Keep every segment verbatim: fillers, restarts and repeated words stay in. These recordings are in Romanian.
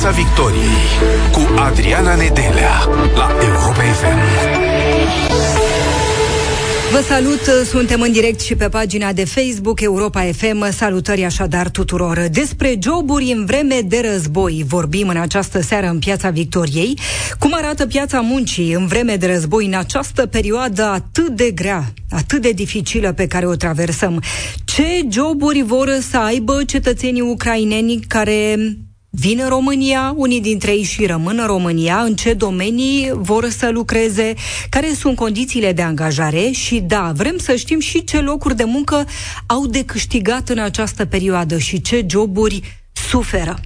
Piața Victoriei cu Adriana Nedelea la Europa F M. Vă salut, suntem în direct și pe pagina de Facebook Europa F M. Salutări așadar tuturor. Despre joburi în vreme de război vorbim în această seară în Piața Victoriei. Cum arată piața muncii în vreme de război, în această perioadă atât de grea, atât de dificilă pe care o traversăm? Ce joburi vor să aibă cetățenii ucraineni care vin în România, unii dintre ei și rămân în România, în ce domenii vor să lucreze, care sunt condițiile de angajare și, da, vrem să știm și ce locuri de muncă au de câștigat în această perioadă și ce joburi suferă.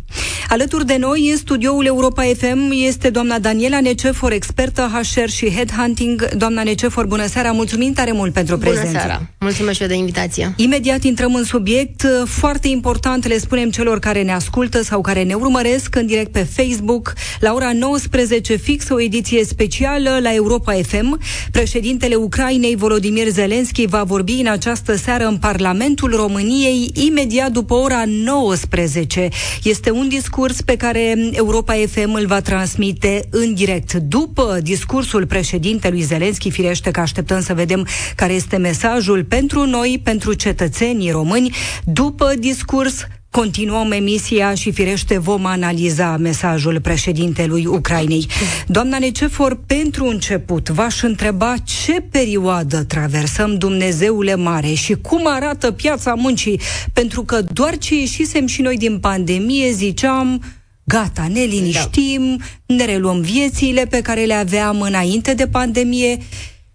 Alături de noi, în studioul Europa F M, este doamna Daniela Necefor, expertă H R și headhunting. Doamna Necefor, bună seara, mulțumim tare mult pentru prezență. Bună seara, mulțumesc și eu de invitație. Imediat intrăm în subiect, foarte important, le spunem celor care ne ascultă sau care ne urmăresc în direct pe Facebook, la ora nouăsprezece fix, o ediție specială la Europa F M. Președintele Ucrainei, Volodymyr Zelensky, va vorbi în această seară în Parlamentul României, imediat după ora nouăsprezece. Este un discurs pe care Europa F M îl va transmite în direct. După discursul președintelui Zelensky, firește că așteptăm să vedem care este mesajul pentru noi, pentru cetățenii români. După discurs continuăm emisia și firește vom analiza mesajul președintelui Ucrainei. Doamna Necefor, pentru început v-aș întreba ce perioadă traversăm, Dumnezeule mare, și cum arată piața muncii, pentru că doar ce ieșisem și noi din pandemie ziceam gata, ne liniștim, ne reluăm viețile pe care le aveam înainte de pandemie.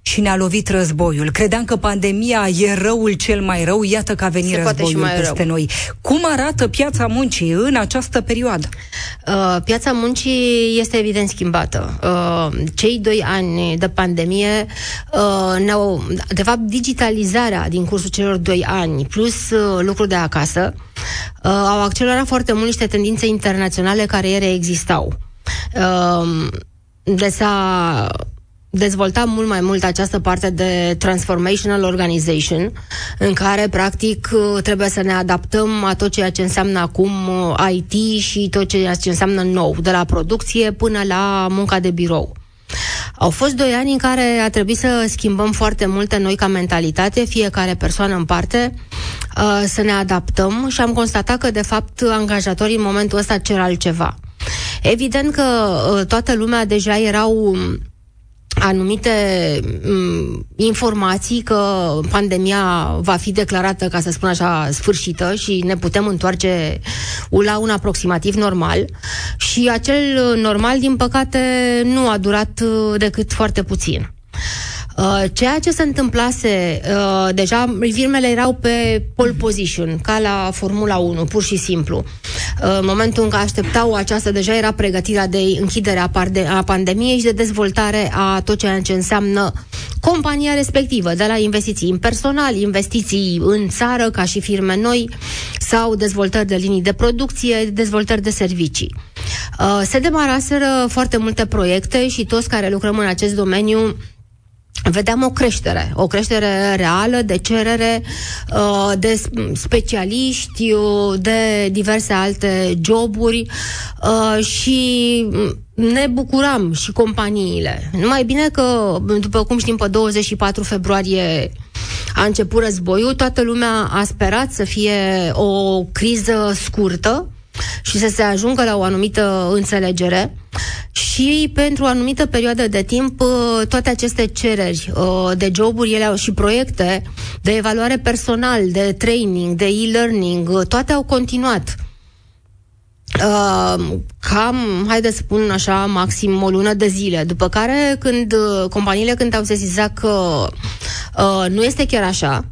Și ne-a lovit războiul. Credeam că pandemia e răul cel mai rău. Iată că a venit Se războiul peste rău. noi. Cum arată piața muncii în această perioadă? Uh, piața muncii este evident schimbată. Uh, cei doi ani de pandemie uh, ne-au... De fapt, digitalizarea din cursul celor doi ani, plus uh, lucrul de acasă, uh, au accelerat foarte mult niște tendințe internaționale care ele existau. Uh, de s-a... dezvolta mult mai mult această parte de transformational organization, în care, practic, trebuie să ne adaptăm la tot ceea ce înseamnă acum I T și tot ceea ce înseamnă nou, de la producție până la munca de birou. Au fost doi ani în care a trebuit să schimbăm foarte multe noi ca mentalitate, fiecare persoană în parte, să ne adaptăm și am constatat că, de fapt, angajatorii în momentul ăsta cer altceva. Evident că toată lumea deja erau anumite m, informații că pandemia va fi declarată, ca să spun așa, sfârșită și ne putem întoarce la un aproximativ normal, și acel normal, din păcate, nu a durat decât foarte puțin. Ceea ce se întâmplase, deja firmele erau pe pole position, ca la Formula unu, pur și simplu. În momentul în care așteptau aceasta, deja era pregătirea de închiderea a pandemiei și de dezvoltare a tot ceea ce înseamnă compania respectivă, de la investiții în personal, investiții în țară, ca și firme noi, sau dezvoltări de linii de producție, dezvoltări de servicii. Se demaraseră foarte multe proiecte și toți care lucrăm în acest domeniu vedeam o creștere, o creștere reală de cerere, de specialiști, de diverse alte joburi și ne bucuram și companiile. Numai bine că, după cum știm, pe douăzeci și patru februarie a început războiul, toată lumea a sperat să fie o criză scurtă și să se ajungă la o anumită înțelegere. Și pentru o anumită perioadă de timp, toate aceste cereri de joburi, ele au și proiecte de evaluare personal, de training, de e-learning, toate au continuat. Cam, haide să spun așa, maxim o lună de zile. După care, când companiile când au sesizat că nu este chiar așa,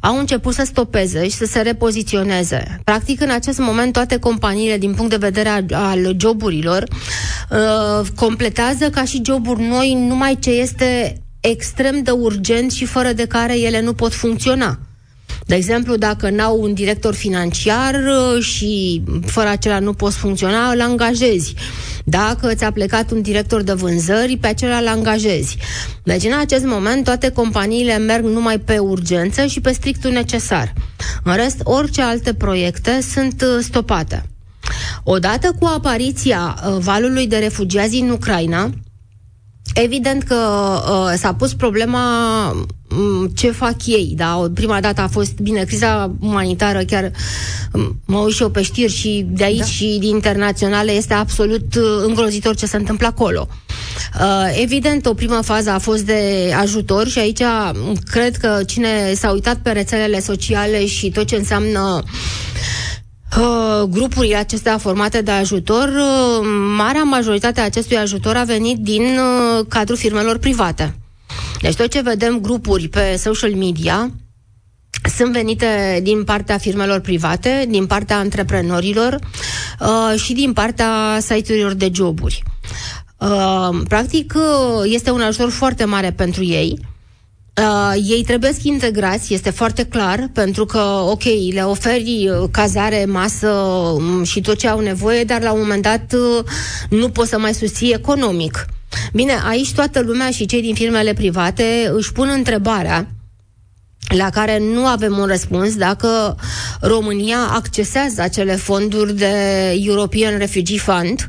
au început să stopeze și să se repoziționeze. Practic, în acest moment, toate companiile, din punct de vedere al joburilor, uh, completează ca și joburi noi numai ce este extrem de urgent și fără de care ele nu pot funcționa. De exemplu, dacă n-au un director financiar și fără acela nu poți funcționa, îl angajezi. Dacă ți-a plecat un director de vânzări, pe acela îl angajezi. Deci, în acest moment, toate companiile merg numai pe urgență și pe strictul necesar. În rest, orice alte proiecte sunt stopate. Odată cu apariția valului de refugiați în Ucraina, evident că uh, s-a pus problema um, ce fac ei, da? Prima dată a fost, bine, criza umanitară, chiar um, mă uit și eu pe știri și de aici da. și de internaționale, este absolut uh, îngrozitor ce se întâmplă acolo. Uh, evident, o primă fază a fost de ajutor și aici cred că cine s-a uitat pe rețelele sociale și tot ce înseamnă Uh, grupurile acestea formate de ajutor, uh, marea majoritate a acestui ajutor a venit din uh, cadrul firmelor private. Deci tot ce vedem grupuri pe social media sunt venite din partea firmelor private, din partea antreprenorilor uh, și din partea site-urilor de joburi. Uh, practic, uh, este un ajutor foarte mare pentru ei. Uh, ei trebuie să integrați, este foarte clar, pentru că, ok, le oferi cazare, masă și tot ce au nevoie, dar la un moment dat nu poți să mai susții economic. Bine, aici toată lumea și cei din firmele private își pun întrebarea la care nu avem un răspuns, dacă România accesează acele fonduri de European Refugee Fund,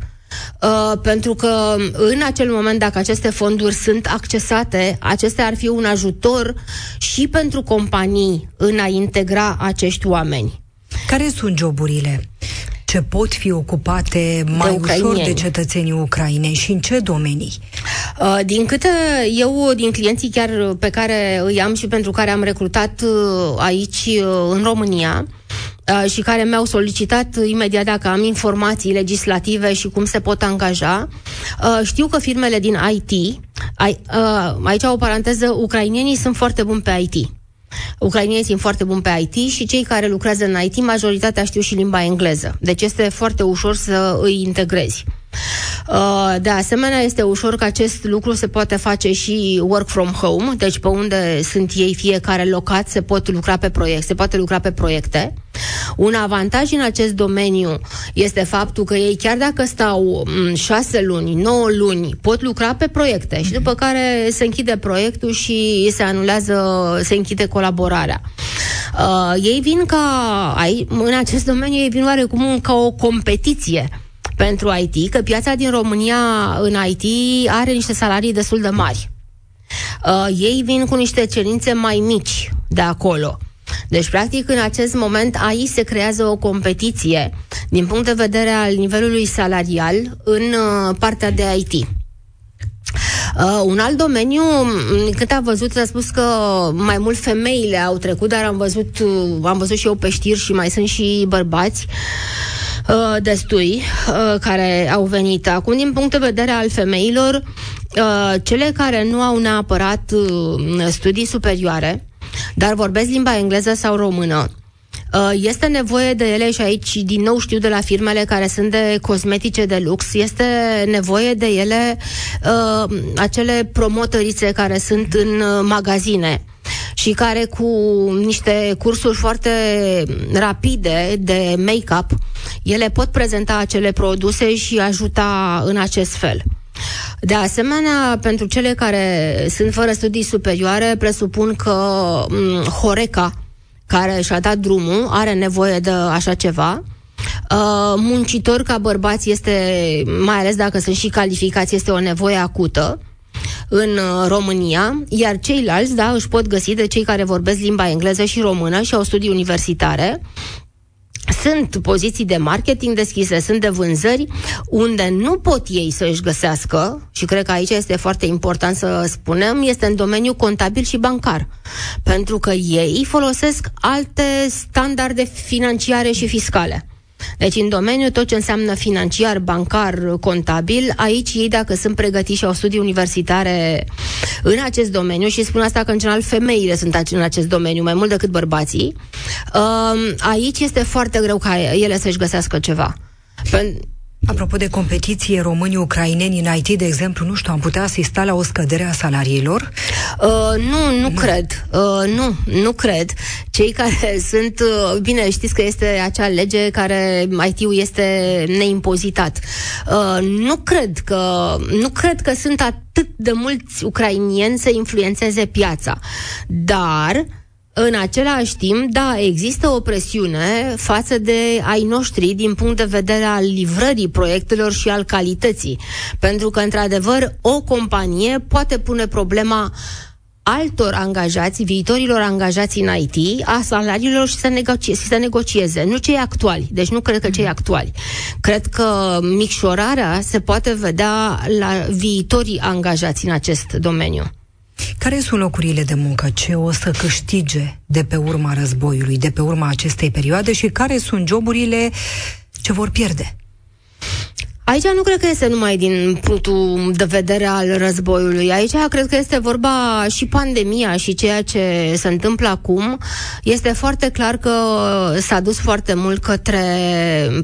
Uh, pentru că în acel moment, dacă aceste fonduri sunt accesate, acestea ar fi un ajutor și pentru companii în a integra acești oameni. Care sunt joburile ce pot fi ocupate mai ușor de cetățenii ucraineni și în ce domenii? Uh, din câte eu, din clienții chiar pe care îi am și pentru care am recrutat uh, aici uh, în România, și care mi-au solicitat imediat dacă am informații legislative și cum se pot angaja. Știu că firmele din I T, aici o paranteză, ucrainenii sunt foarte buni pe I T. Ucrainenii sunt foarte buni pe I T și cei care lucrează în I T, majoritatea știu și limba engleză. Deci este foarte ușor să îi integrezi. De asemenea, este ușor că acest lucru se poate face și work from home, deci pe unde sunt ei fiecare locat se pot lucra pe proiect, se poate lucra pe proiecte. Un avantaj în acest domeniu este faptul că ei, chiar dacă stau șase luni, nouă luni, pot lucra pe proiecte și după care se închide proiectul și se anulează, se închide colaborarea. Ei vin ca, în acest domeniu, ei vin oarecum ca o competiție pentru I T, că piața din România în I T are niște salarii destul de mari. Uh, ei vin cu niște cerințe mai mici de acolo. Deci, practic, în acest moment, aici se creează o competiție din punct de vedere al nivelului salarial în uh, partea de I T. Uh, un alt domeniu, cât am văzut, s-a spus că mai mult femeile au trecut, dar am văzut, am văzut și eu pe știri și mai sunt și bărbați destui care au venit. Acum, din punct de vedere al femeilor, cele care nu au neapărat studii superioare, dar vorbesc limba engleză sau română, este nevoie de ele și aici, din nou, știu de la firmele care sunt de cosmetice de lux, este nevoie de ele acele promotorițe care sunt în magazine și care cu niște cursuri foarte rapide de make-up, ele pot prezenta acele produse și ajuta în acest fel. De asemenea, pentru cele care sunt fără studii superioare, presupun că m- Horeca, care și-a dat drumul, are nevoie de așa ceva. Uh, muncitor ca bărbați este, mai ales dacă sunt și calificați, este o nevoie acută în România, iar ceilalți, da, își pot găsi, de cei care vorbesc limba engleză și română și au studii universitare. Sunt poziții de marketing deschise, sunt de vânzări, unde nu pot ei să își găsească, și cred că aici este foarte important să spunem, este în domeniul contabil și bancar, pentru că ei folosesc alte standarde financiare și fiscale. Deci în domeniul tot ce înseamnă financiar, bancar, contabil, aici ei, dacă sunt pregătiți și au studii universitare în acest domeniu, și spun asta că în general femeile sunt în acest domeniu mai mult decât bărbații, aici este foarte greu ca ele să-și găsească ceva. Apropo de competiție, românii ucraineni în I T, de exemplu, nu știu, am putea asista la o scădere a salariilor? Uh, nu, nu cred. Uh, nu, nu cred. Cei care sunt... Uh, bine, știți că este acea lege care I T-ul este neimpozitat. Uh, nu cred că... Nu cred că sunt atât de mulți ucrainieni să influențeze piața. Dar... În același timp, da, există o presiune față de ai noștri din punct de vedere al livrării proiectelor și al calității. Pentru că, într-adevăr, o companie poate pune problema altor angajați, viitorilor angajați în I T, a salariilor și să, negocie, să negocieze, nu cei actuali. Deci nu cred că cei actuali. Cred că micșorarea se poate vedea la viitorii angajați în acest domeniu. Care sunt locurile de muncă? Ce o să câștige de pe urma războiului, de pe urma acestei perioade și care sunt joburile ce vor pierde? Aici nu cred că este numai din punctul de vedere al războiului. Aici cred că este vorba și pandemia și ceea ce se întâmplă acum. Este foarte clar că s-a dus foarte mult către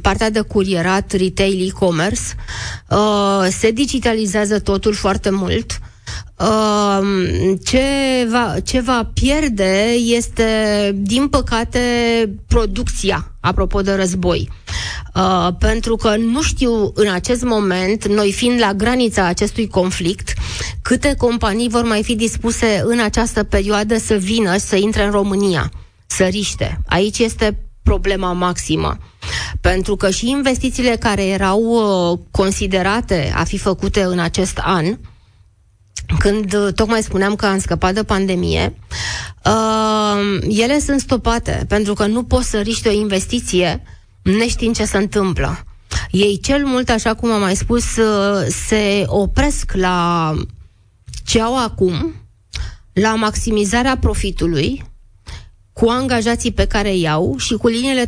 partea de curierat, retail, e-commerce. Uh, se digitalizează totul foarte mult. Uh, ce, va, ce va pierde este, din păcate, producția, apropo de război. Uh, pentru că nu știu în acest moment, noi fiind la granița acestui conflict, câte companii vor mai fi dispuse în această perioadă să vină și să intre în România, să riște. Aici este problema maximă. Pentru că și investițiile care erau uh, considerate a fi făcute în acest an, când tocmai spuneam că am scăpat de pandemie, uh, ele sunt stopate, pentru că nu poți să riști o investiție neștiind ce se întâmplă. Ei cel mult, așa cum am mai spus, se opresc la ce au acum, la maximizarea profitului, cu angajații pe care i-au și cu liniile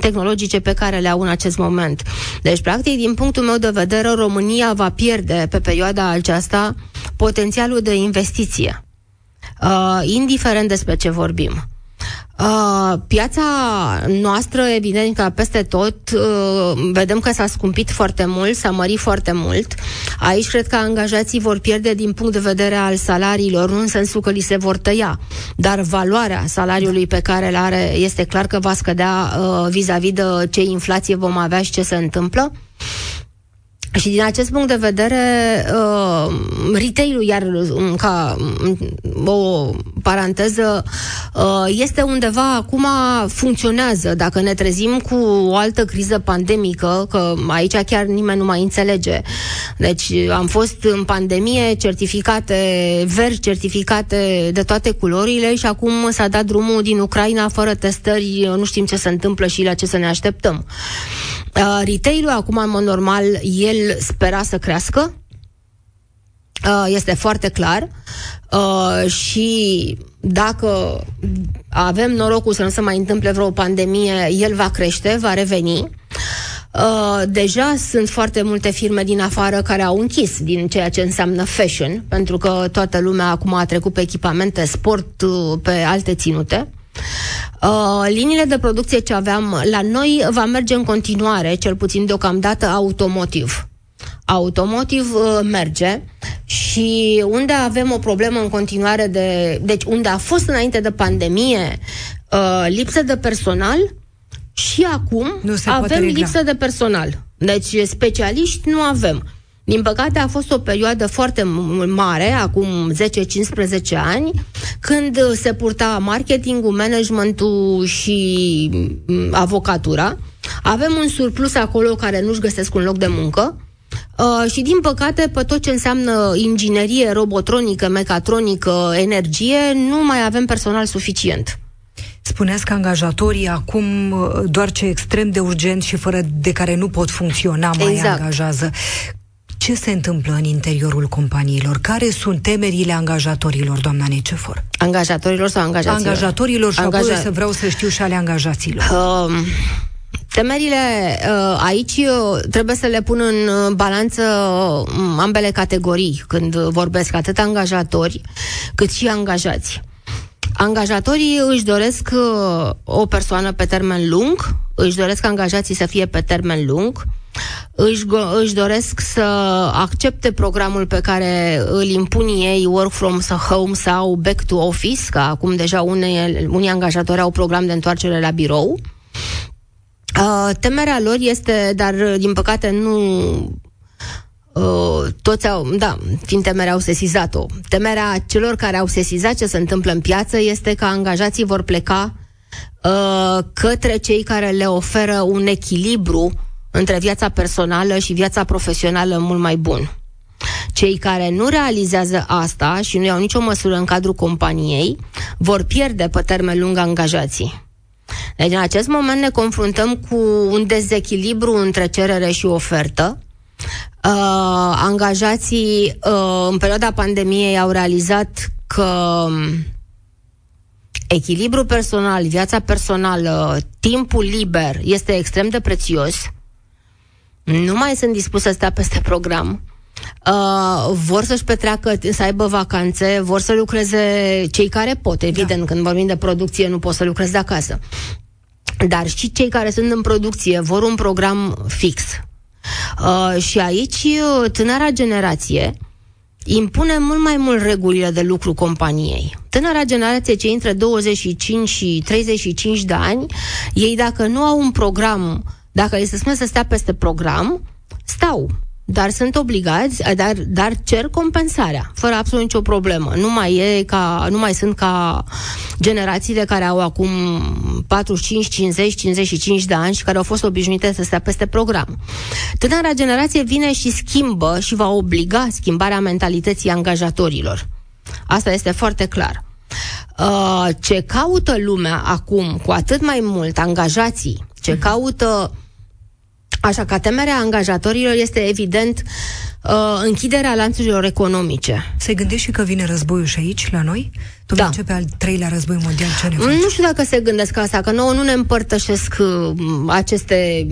tehnologice pe care le au în acest moment. Deci, practic, din punctul meu de vedere, România va pierde pe perioada aceasta potențialul de investiție, uh, indiferent despre ce vorbim. Uh, piața noastră, evident că peste tot, uh, vedem că s-a scumpit foarte mult, s-a mărit foarte mult. Aici cred că angajații vor pierde din punct de vedere al salariilor, nu în sensul că li se vor tăia, dar valoarea salariului pe care îl are este clar că va scădea uh, vis-a-vis de ce inflație vom avea și ce se întâmplă. Și din acest punct de vedere, uh, retail-ul, iar ca o paranteză, uh, este undeva, acum funcționează. Dacă ne trezim cu o altă criză pandemică, că aici chiar nimeni nu mai înțelege. Deci am fost în pandemie, certificate verzi, certificate de toate culorile și acum s-a dat drumul din Ucraina fără testări, nu știm ce se întâmplă și la ce să ne așteptăm. Uh, retail-ul, acum, în mod normal, el spera să crească, este foarte clar, și dacă avem norocul să nu se mai întâmple vreo pandemie, el va crește, va reveni. Deja sunt foarte multe firme din afară care au închis din ceea ce înseamnă fashion, pentru că toată lumea acum a trecut pe echipamente sport, pe alte ținute. Uh, liniile de producție ce aveam la noi va merge în continuare, cel puțin deocamdată, automotiv. Automotiv uh, merge și unde avem o problemă în continuare de... Deci unde a fost înainte de pandemie uh, lipsă de personal și acum avem lipsă de personal. Deci specialiști nu avem. Din păcate a fost o perioadă foarte mare, acum zece cincisprezece ani, când se purta marketingul, managementul și avocatura. Avem un surplus acolo care nu-și găsesc un loc de muncă. Uh, și din păcate pe tot ce înseamnă inginerie, robotronică, mecatronică, energie, nu mai avem personal suficient. Spuneați că angajatorii acum doar ce extrem de urgent și fără de care nu pot funcționa mai exact. Angajează. Ce se întâmplă în interiorul companiilor? Care sunt temerile angajatorilor, doamna Necefor? Angajatorilor sau angajaților? Angajatorilor și Angaja... apoi să vreau să știu și ale angajaților. Uh, temerile uh, aici trebuie să le pun în balanță uh, ambele categorii când vorbesc, atât angajatori cât și angajați. Angajatorii își doresc uh, o persoană pe termen lung, își doresc angajații să fie pe termen lung, Își, își doresc să accepte programul pe care îl impun ei, work from home sau back to office, că acum deja unei, unii angajatori au program de întoarcere la birou. Uh, temerea lor este, dar din păcate nu Uh, toți au, da, fiind temerea au sesizat-o. Temerea celor care au sesizat ce se întâmplă în piață este că angajații vor pleca uh, către cei care le oferă un echilibru între viața personală și viața profesională mult mai bun. Cei care nu realizează asta și nu iau nicio măsură în cadrul companiei vor pierde pe termen lung angajații. Deci în acest moment ne confruntăm cu un dezechilibru între cerere și ofertă. Uh, angajații uh, în perioada pandemiei au realizat că echilibru personal, viața personală, timpul liber este extrem de prețios. Nu mai sunt dispus să stea peste program. Uh, vor să-și petreacă, să aibă vacanțe, vor să lucreze cei care pot, evident, da. Când vorbim de producție nu poți să lucrezi de acasă. Dar și cei care sunt în producție vor un program fix. Uh, și aici tânăra generație impune mult mai mult regulile de lucru companiei. Tânăra generație, cei între douăzeci și cinci și treizeci și cinci de ani, ei dacă nu au un program, dacă îi se spune să stea peste program, stau. Dar sunt obligați, dar, dar cer compensarea, fără absolut nicio problemă. Nu mai, e ca, nu mai sunt ca generațiile care au acum patruzeci și cinci, cincizeci, cincizeci și cinci de ani și care au fost obișnuite să stea peste program. Tânăra generație vine și schimbă și va obliga schimbarea mentalității angajatorilor. Asta este foarte clar. Ce caută lumea acum, cu atât mai mult angajații, ce caută... Așa că temerea angajatorilor este evident uh, închiderea lanțurilor economice. Se gândește și că vine războiul și aici, la noi? Tu da. Începe al treilea război mondial, ce ne faci? Nu știu dacă se gândesc asta, că nouă nu ne împărtășesc uh, aceste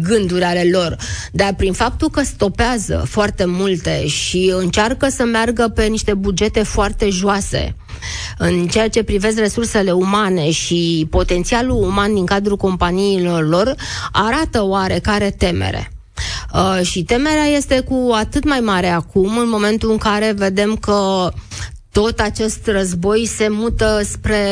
gânduri ale lor, dar prin faptul că stopează foarte multe și încearcă să meargă pe niște bugete foarte joase, în ceea ce privesc resursele umane și potențialul uman din cadrul companiilor lor, arată oarecare temere. Uh, și temerea este cu atât mai mare acum, în momentul în care vedem că tot acest război se mută spre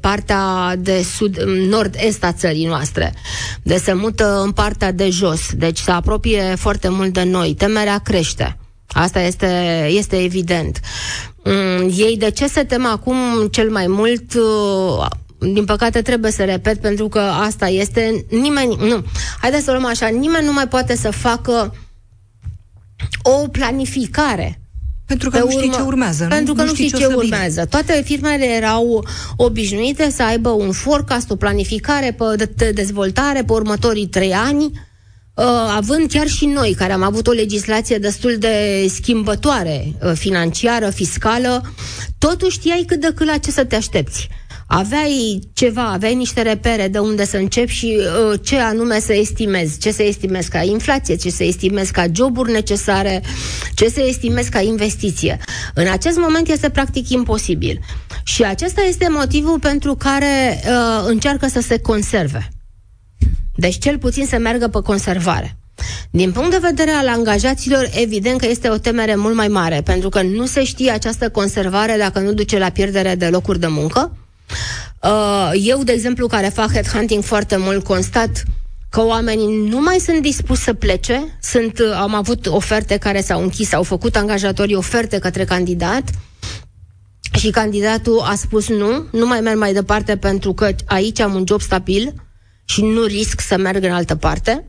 partea de sud, nord-est a țării noastre. Deci se mută în partea de jos, deci se apropie foarte mult de noi. Temerea crește. Asta este, este evident. Ei de ce se tem acum cel mai mult? Din păcate trebuie să repet, pentru că asta este nimeni, nu. Haideți să luăm așa, nimeni nu mai poate să facă o planificare. Pentru că pe nu știi urmă, ce urmează. Pentru nu? că nu știi, știi ce, ce urmează. Vine. Toate firmele erau obișnuite să aibă un forecast, o planificare pe dezvoltare pe următorii trei ani. Uh, având chiar și noi, care am avut o legislație destul de schimbătoare, uh, financiară, fiscală, totuși știai cât de cât la ce să te aștepți. Aveai ceva, aveai niște repere de unde să începi și uh, ce anume să estimezi, ce să estimezi ca inflație, ce să estimezi ca joburi necesare, ce să estimezi ca investiție. În acest moment este practic imposibil. Și acesta este motivul pentru care uh, încearcă să se conserve. Deci cel puțin să meargă pe conservare. Din punct de vedere al angajaților, evident că este o temere mult mai mare, pentru că nu se știe această conservare dacă nu duce la pierdere de locuri de muncă. Eu, de exemplu, care fac headhunting foarte mult, constat că oamenii nu mai sunt dispuși să plece. Sunt, am avut oferte care s-au închis, au făcut angajatorii oferte către candidat și candidatul a spus nu, nu mai merg mai departe pentru că aici am un job stabil și nu risc să merg în altă parte.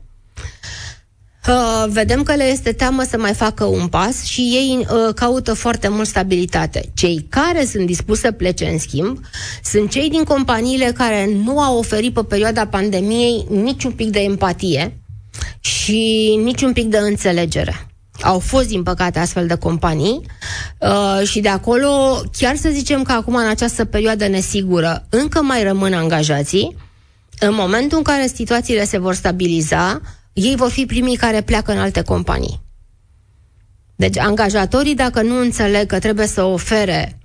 Uh, vedem că le este teamă să mai facă un pas și ei uh, caută foarte mult stabilitate. Cei care sunt dispuși să plece, în schimb, sunt cei din companiile care nu au oferit pe perioada pandemiei niciun pic de empatie și niciun pic de înțelegere. Au fost, din păcate, astfel de companii uh, și de acolo, chiar să zicem că acum, în această perioadă nesigură, încă mai rămân angajații. În momentul în care situațiile se vor stabiliza, ei vor fi primii care pleacă în alte companii. Deci angajatorii, dacă nu înțeleg că trebuie să ofere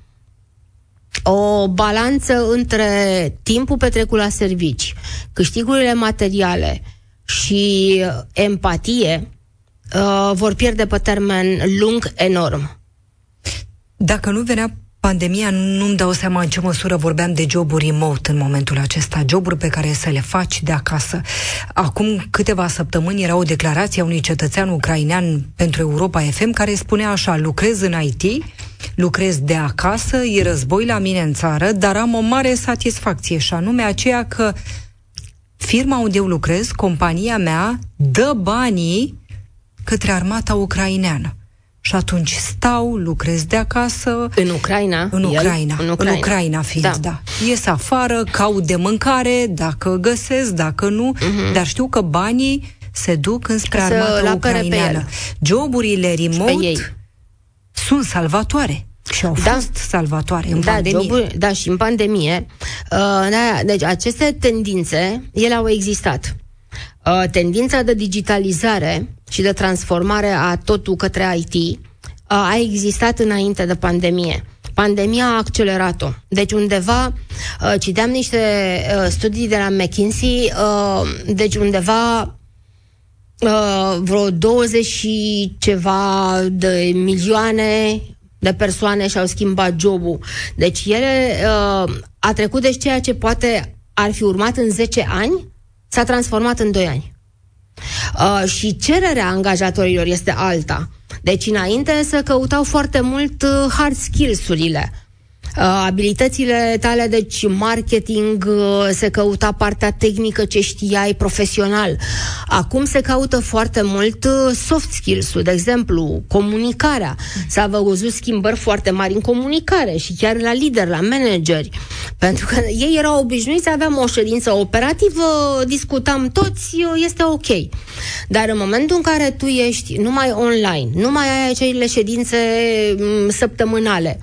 o balanță între timpul petrecut la servici, câștigurile materiale și empatie, uh, vor pierde pe termen lung enorm. Dacă nu venea pandemia nu-mi dau seama în ce măsură vorbeam de joburi remote în momentul acesta, joburi pe care să le faci de acasă. Acum câteva săptămâni era o declarație a unui cetățean ucrainean pentru Europa F M care spunea așa: lucrez în I T, lucrez de acasă, e război la mine în țară, dar am o mare satisfacție și anume aceea că firma unde eu lucrez, compania mea, dă banii către armata ucraineană. Și atunci stau, lucrez de acasă. În Ucraina? În Ucraina. El, în Ucraina. În Ucraina fiind, da. da. Ies afară, caut de mâncare, dacă găsesc, dacă nu, uh-huh. dar știu că banii se duc înspre să armata ucraineană. Joburile remote sunt salvatoare. Și au da. fost salvatoare în da, pandemie. Jobul, da, și în pandemie. Uh, da, deci aceste tendințe, ele au existat. Uh, tendința de digitalizare și de transformare a totul către I T uh, a existat înainte de pandemie. Pandemia a accelerat-o. Deci undeva, uh, citeam niște uh, studii de la McKinsey, uh, deci undeva... Uh, vreo douăzeci și ceva de milioane de persoane și-au schimbat jobul. Deci ele uh, a trecut, deci ceea ce poate ar fi urmat în zece ani s-a transformat în doi ani. Uh, și cererea angajatorilor este alta. Deci înainte se căutau foarte mult hard skills-urile, Uh, abilitățile tale, deci marketing, uh, se căuta partea tehnică, ce știai profesional. Acum se caută foarte mult uh, soft skills-ul, de exemplu, comunicarea. S-a văzut schimbări foarte mari în comunicare și chiar la lideri, la manageri, pentru că ei erau obișnuiți, aveam o ședință operativă, discutam toți, este ok. Dar în momentul în care tu ești numai online, nu mai ai acele ședințe m- săptămânale,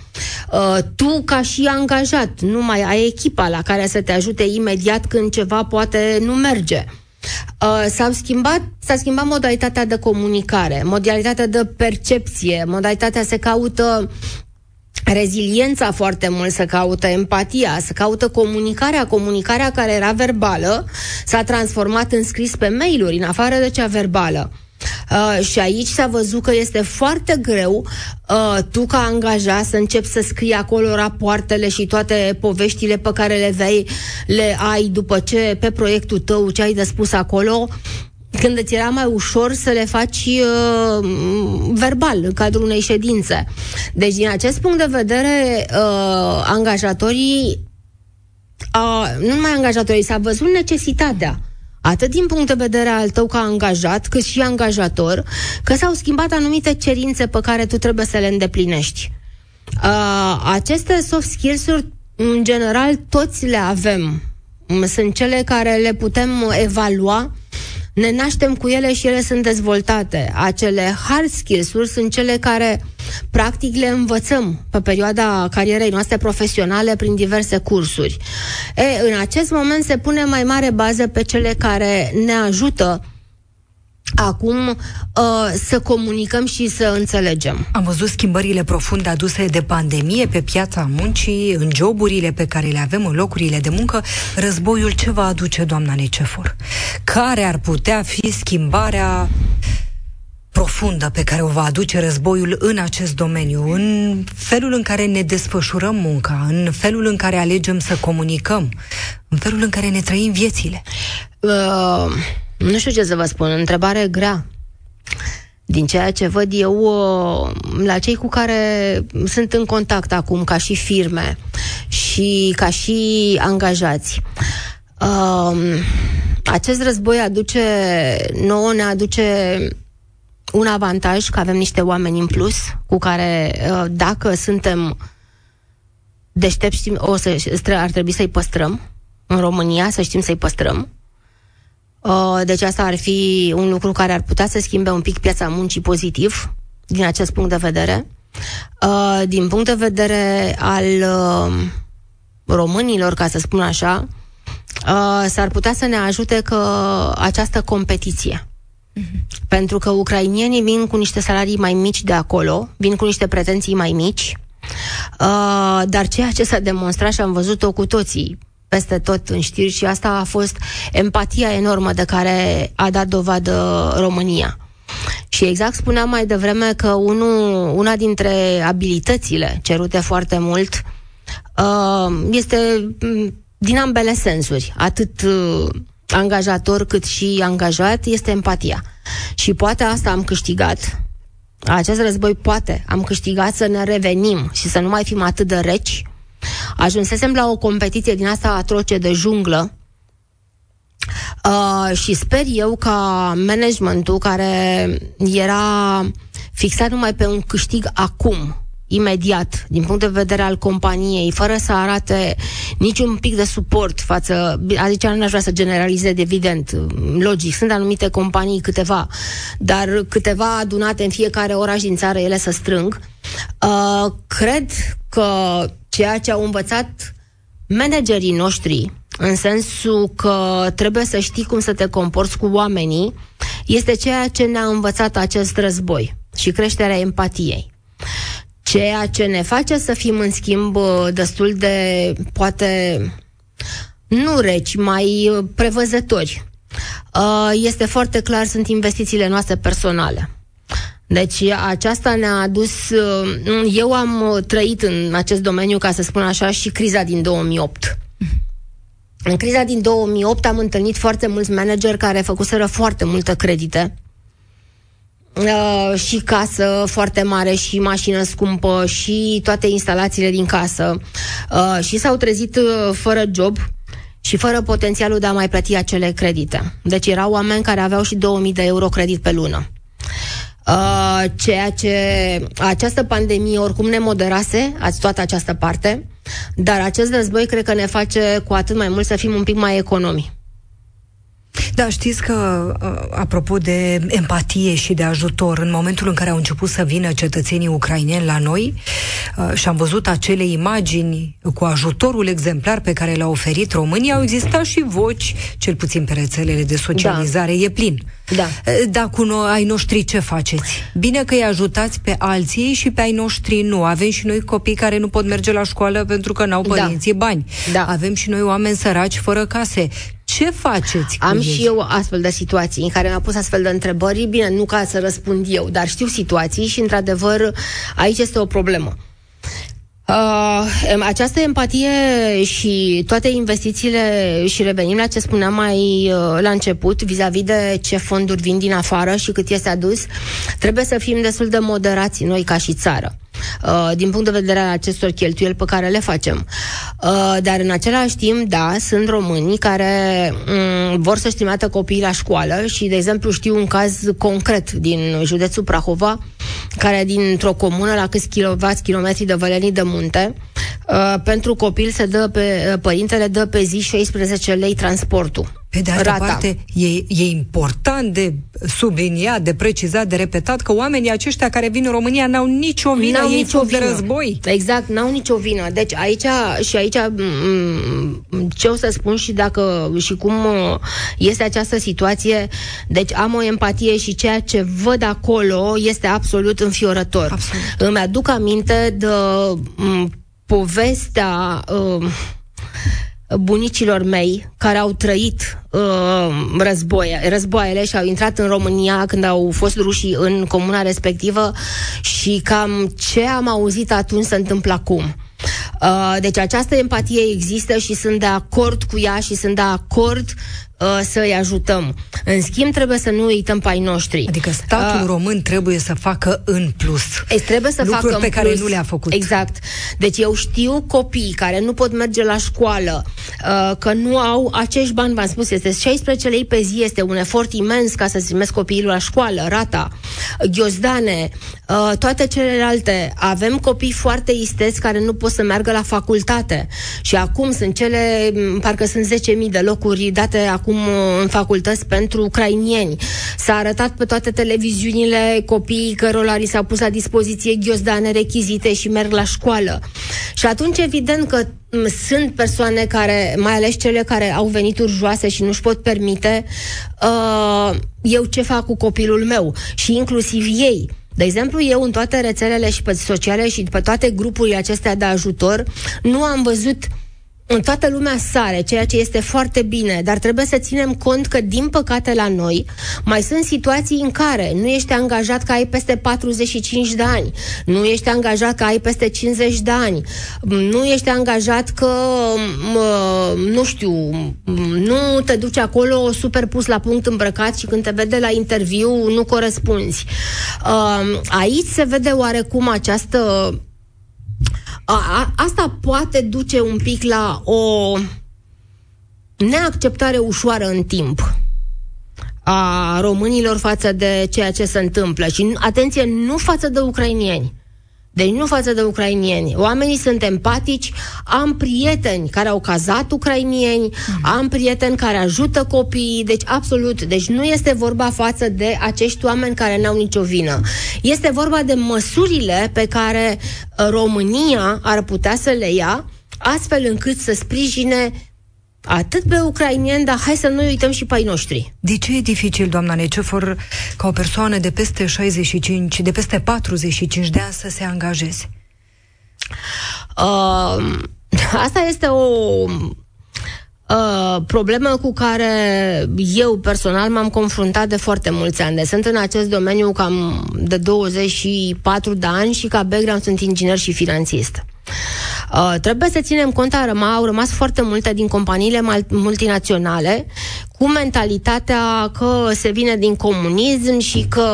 uh, tu ca și angajat, nu mai ai echipa la care să te ajute imediat când ceva poate nu merge. Uh, s-a schimbat, s-a schimbat modalitatea de comunicare, modalitatea de percepție, modalitatea se caută reziliența foarte mult, se caută empatia, se caută comunicarea. Comunicarea care era verbală s-a transformat în scris pe mail-uri, în afară de cea verbală. Uh, și aici s-a văzut că este foarte greu uh, tu ca angajat să începi să scrii acolo rapoartele și toate poveștile pe care le vei, le ai după ce pe proiectul tău ce ai de spus acolo, când îți era mai ușor să le faci uh, verbal în cadrul unei ședințe. Deci din acest punct de vedere uh, angajatorii uh, nu numai angajatorii, s-a văzut necesitatea atât din punct de vedere al tău ca angajat, cât și angajator, că s-au schimbat anumite cerințe pe care tu trebuie să le îndeplinești. Uh, aceste soft skills-uri, în general, toți le avem. Sunt cele care le putem evalua, ne naștem cu ele și ele sunt dezvoltate. Acele hard skills-uri sunt cele care, practic, le învățăm pe perioada carierei noastre profesionale prin diverse cursuri. E, în acest moment se pune mai mare bază pe cele care ne ajută acum uh, să comunicăm și să înțelegem. Am văzut schimbările profunde aduse de pandemie pe piața muncii, în joburile pe care le avem, în locurile de muncă. Războiul ce va aduce, doamna Necefor? Care ar putea fi schimbarea profundă pe care o va aduce războiul în acest domeniu, în felul în care ne desfășurăm munca, în felul în care alegem să comunicăm, în felul în care ne trăim viețile? Uh... Nu știu ce să vă spun, întrebare grea. Din ceea ce văd eu la cei cu care sunt în contact acum, ca și firme și ca și angajați, acest război aduce, nouă ne aduce un avantaj, că avem niște oameni în plus cu care, dacă suntem deștepți, o să, ar trebui să-i păstrăm în România, să știm să-i păstrăm. Deci asta ar fi un lucru care ar putea să schimbe un pic piața muncii pozitiv, din acest punct de vedere. Din punct de vedere al românilor, ca să spun așa, s-ar putea să ne ajute că această competiție. Mm-hmm. Pentru că ucrainienii vin cu niște salarii mai mici de acolo, vin cu niște pretenții mai mici, dar ceea ce s-a demonstrat și am văzut-o cu toții, peste tot în știri, și asta a fost empatia enormă de care a dat dovadă România. Și exact spuneam mai devreme că unul, una dintre abilitățile cerute foarte mult uh, este din ambele sensuri, atât uh, angajator cât și angajat, este empatia. Și poate asta am câștigat, acest război poate am câștigat să ne revenim și să nu mai fim atât de reci. Ajunsesem la o competiție din asta atroce de junglă. Uh, și sper eu ca managementul, care era fixat numai pe un câștig acum, imediat, din punct de vedere al companiei, fără să arate niciun pic de suport față, adică nu aș vrea să generalizez, evident, logic, sunt anumite companii, câteva, dar câteva adunate în fiecare oraș din țară, ele să strâng. Uh, cred că ceea ce au învățat managerii noștri, în sensul că trebuie să știi cum să te comporți cu oamenii, este ceea ce ne-a învățat acest război și creșterea empatiei. Ceea ce ne face să fim, în schimb, destul de, poate, nu reci, mai prevăzători. Este foarte clar, sunt investițiile noastre personale. Deci aceasta ne-a adus... Eu am trăit în acest domeniu, ca să spun așa, și criza din două mii opt. În criza din două mii opt am întâlnit foarte mulți manageri care făcuseră foarte multe credite uh, și casă foarte mare și mașină scumpă și toate instalațiile din casă uh, și s-au trezit uh, fără job și fără potențialul de a mai plăti acele credite. Deci erau oameni care aveau și două mii de euro credit pe lună. Uh, ceea ce această pandemie oricum ne moderase, toată această parte, dar acest război cred că ne face cu atât mai mult să fim un pic mai economi. Da, știți că, apropo de empatie și de ajutor, în momentul în care au început să vină cetățenii ucraineni la noi și am văzut acele imagini cu ajutorul exemplar pe care l-a oferit România, au existat și voci, cel puțin pe rețelele de socializare, da. E plin. Da. Dar cu ai noștri ce faceți? Bine că îi ajutați pe alții și pe ai noștri nu. Avem și noi copii care nu pot merge la școală pentru că n-au părinții da. bani. Da. Avem și noi oameni săraci fără case. Ce faceți cu Am ei? Și eu astfel de situații în care mi-a pus astfel de întrebări. Bine, nu ca să răspund eu, dar știu situații și, într-adevăr, aici este o problemă. Uh, această empatie și toate investițiile, și revenim la ce spuneam mai uh, la început, vis-a-vis de ce fonduri vin din afară și cât este adus, trebuie să fim destul de moderați noi ca și țară, uh, din punct de vedere al acestor cheltuieli pe care le facem. Uh, dar în același timp, da, sunt români care um, vor să-și trimită copiii la școală și, de exemplu, știu un caz concret din județul Prahova, care dintr-o comună la câți kilovați, kilometri de vălenii de munte, uh, pentru copil se dă pe, părintele dă pe zi șaisprezece lei transportul. Pe de altă parte, e, e important de subliniat, de precizat, de repetat că oamenii aceștia care vin în România n-au nicio vină, n-au ei nicio vină. De război. Exact, n-au nicio vină. Deci aici și aici m- ce o să spun și dacă și cum este această situație, deci am o empatie și ceea ce văd acolo este absolut înfiorător. Absolut. Îmi aduc aminte de m- povestea m- bunicilor mei care au trăit uh, războaie, războaiele și au intrat în România când au fost rușii în comuna respectivă și cam ce am auzit atunci se întâmplă acum. Uh, deci această empatie există și sunt de acord cu ea și sunt de acord uh, să îi ajutăm. În schimb, trebuie să nu uităm pe ai noștri. Adică statul uh, român trebuie să facă în plus. Trebuie să lucruri facă pe în care plus. Nu le-a făcut. Exact. Deci eu știu copii care nu pot merge la școală, uh, că nu au acești bani, v-am spus, este șaisprezece lei pe zi, este un efort imens ca să-ți trimesc copiii la școală, rata, ghiozdane, uh, toate celelalte. Avem copii foarte isteți care nu pot să meargă la facultate. Și acum sunt cele, parcă sunt zece mii de locuri date acum în facultăți pentru ucrainieni. S-a arătat pe toate televiziunile copiii cărora li s-au pus la dispoziție ghiozdane rechizite și merg la școală. Și atunci, evident că sunt persoane care, mai ales cele care au venituri joase și nu-și pot permite, uh, eu ce fac cu copilul meu? Și inclusiv ei. De exemplu, eu în toate rețelele și pe sociale și pe toate grupurile acestea de ajutor, nu am văzut toată lumea sare, ceea ce este foarte bine, dar trebuie să ținem cont că, din păcate, la noi mai sunt situații în care nu ești angajat că ai peste patruzeci și cinci de ani, nu ești angajat că ai peste cincizeci de ani, nu ești angajat că, nu știu, nu te duci acolo super pus la punct îmbrăcat și când te vede la interviu nu corespunzi. Aici se vede oarecum această... A, asta poate duce un pic la o neacceptare ușoară în timp a românilor față de ceea ce se întâmplă. Și, atenție, nu față de ucrainieni. Deci nu față de ucrainieni. Oamenii sunt empatici. Am prieteni care au cazat ucrainieni, mm. am prieteni care ajută copiii, deci absolut. Deci nu este vorba față de acești oameni care n-au nicio vină. Este vorba de măsurile pe care România ar putea să le ia, astfel încât să sprijine atât pe ucrainieni, dar hai să nu uităm și pe ai noștri. De ce e dificil, doamna Necefor, ca o persoană de peste șaizeci și cinci, de peste patruzeci și cinci de ani să se angajeze? Uh, asta este o uh, problemă cu care eu personal m-am confruntat de foarte mulți ani. Sunt în acest domeniu cam de douăzeci și patru de ani și ca background sunt inginer și finanțist. Uh, trebuie să ținem cont, a rămas, au rămas foarte multe din companiile multinaționale cu mentalitatea că se vine din comunism și că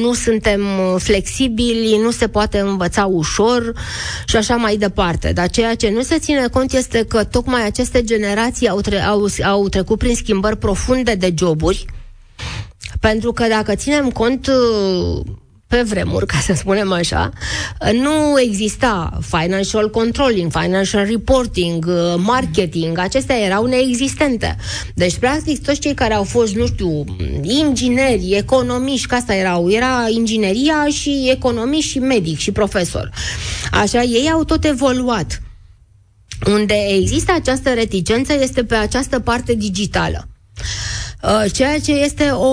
nu suntem flexibili, nu se poate învăța ușor și așa mai departe. Dar ceea ce nu se ține cont este că tocmai aceste generații au, tre- au, au trecut prin schimbări profunde de joburi, pentru că dacă ținem cont... Uh, pe vremuri, ca să spunem așa, nu exista financial controlling, financial reporting, marketing, acestea erau neexistente. Deci, practic, toți cei care au fost, nu știu, ingineri, economiști, că asta erau, era ingineria și economiști și medic și profesor. Așa, ei au tot evoluat. Unde există această reticență este pe această parte digitală. Ceea ce este o...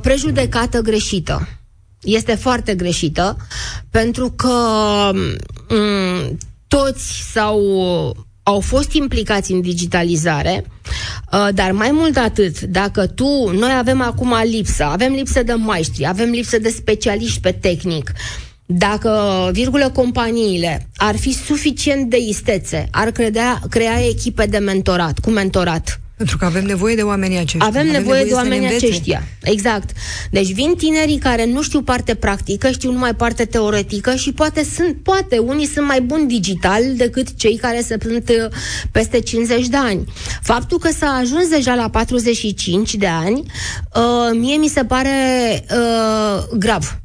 prejudecată greșită. Este foarte greșită, pentru că m- toți s-au, au fost implicați în digitalizare, dar mai mult de atât, dacă tu, noi avem acum lipsă, avem lipsă de maestri, avem lipsă de specialiști pe tehnic, dacă, virgulă, companiile ar fi suficient de istețe, ar credea, crea echipe de mentorat, cu mentorat. Pentru că avem nevoie de oamenii aceștia. Avem, avem nevoie, nevoie de oamenii aceștia. Exact. Deci vin tinerii care nu știu parte practică, știu numai parte teoretică și poate sunt, poate unii sunt mai buni digital decât cei care sunt peste cincizeci de ani. Faptul că s-a ajuns deja la patruzeci și cinci de ani, uh, mie mi se pare uh, grav.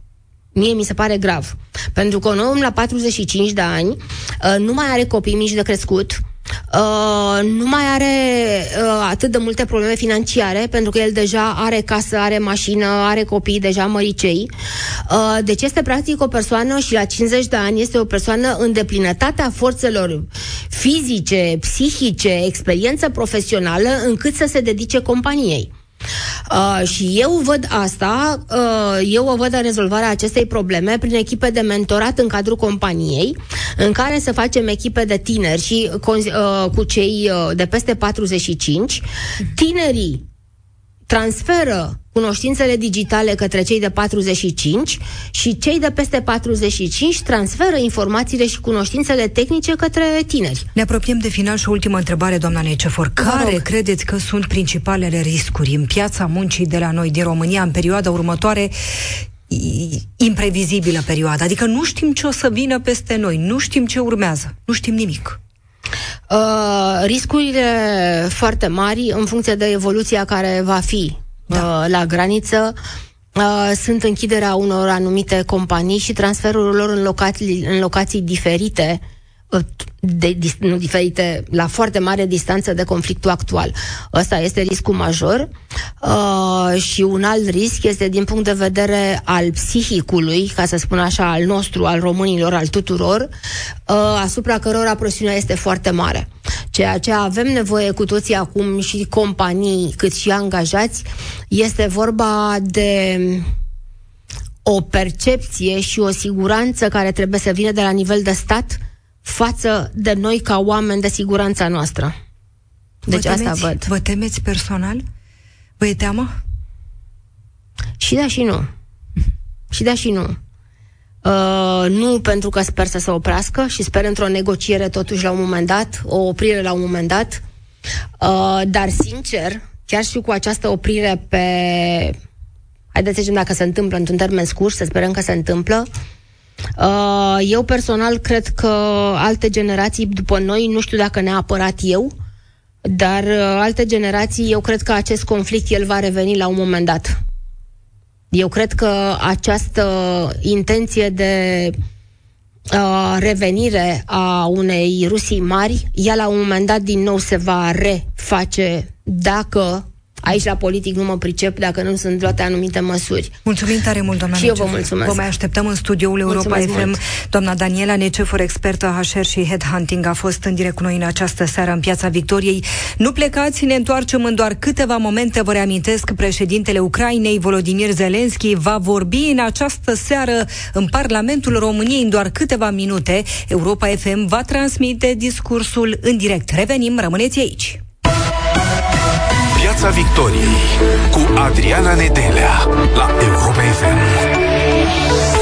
Mie mi se pare grav. Pentru că un om la patruzeci și cinci de ani uh, nu mai are copii mici de crescut, Uh, nu mai are uh, atât de multe probleme financiare, pentru că el deja are casă, are mașină, are copii deja măricei. Uh, deci este practic o persoană, și la cincizeci de ani este o persoană în deplinătatea forțelor fizice, psihice, experiență profesională, încât să se dedice companiei. Uh, și eu văd asta, uh, eu o văd în rezolvarea acestei probleme prin echipe de mentorat în cadrul companiei, în care să facem echipe de tineri și uh, cu cei uh, de peste patruzeci și cinci. Tinerii transferă cunoștințele digitale către cei de patruzeci și cinci și cei de peste patruzeci și cinci transferă informațiile și cunoștințele tehnice către tineri. Ne apropiem de final și o ultimă întrebare, doamna Necefor. Care credeți că sunt principalele riscuri în piața muncii de la noi, din România, în perioada următoare, imprevizibilă perioadă? Adică nu știm ce o să vină peste noi, nu știm ce urmează, nu știm nimic. Uh, riscurile foarte mari în funcție de evoluția care va fi da. uh, la graniță uh, sunt închiderea unor anumite companii și transferul lor în locații, în locații diferite, uh, de, dis, nu diferite, la foarte mare distanță de conflictul actual. Ăsta este riscul major. Uh, și un alt risc este din punct de vedere al psihicului, ca să spun așa, al nostru, al românilor, al tuturor, uh, asupra cărora presiunea este foarte mare. Ceea ce avem nevoie cu toții acum, și companii cât și angajați, este vorba de o percepție și o siguranță care trebuie să vină de la nivel de stat, față de noi ca oameni, de siguranța noastră. Deci vă asta temeți? Văd. Vă temeți personal? Vă e teamă? Și da și nu. Și da și nu. Uh, nu pentru că sper să se oprească și sper într-o negociere totuși la un moment dat, o oprire la un moment dat, uh, dar sincer, chiar și cu această oprire pe... Haideți să zicem dacă se întâmplă într-un termen scurt, să sperăm că se întâmplă. Uh, eu personal cred că alte generații după noi, nu știu dacă neapărat eu, dar uh, alte generații, eu cred că acest conflict el va reveni la un moment dat. Eu cred că această intenție de uh, revenire a unei Rusii mari, ea la un moment dat din nou se va reface dacă... Aici la politic nu mă pricep dacă nu sunt luate anumite măsuri. Mulțumim tare mult, doamna Necefor. Și eu vă mulțumesc. Vă mai așteptăm în studioul Europa F M. Doamna Daniela Necefor, expertă H R și headhunting, a fost în direct cu noi în această seară în Piața Victoriei. Nu plecați, ne întoarcem în doar câteva momente. Vă reamintesc, președintele Ucrainei, Volodymyr Zelensky, va vorbi în această seară în Parlamentul României în doar câteva minute. Europa F M va transmite discursul în direct. Revenim, rămâneți aici. Piața Victoriei cu Adriana Nedelea la Europa F M.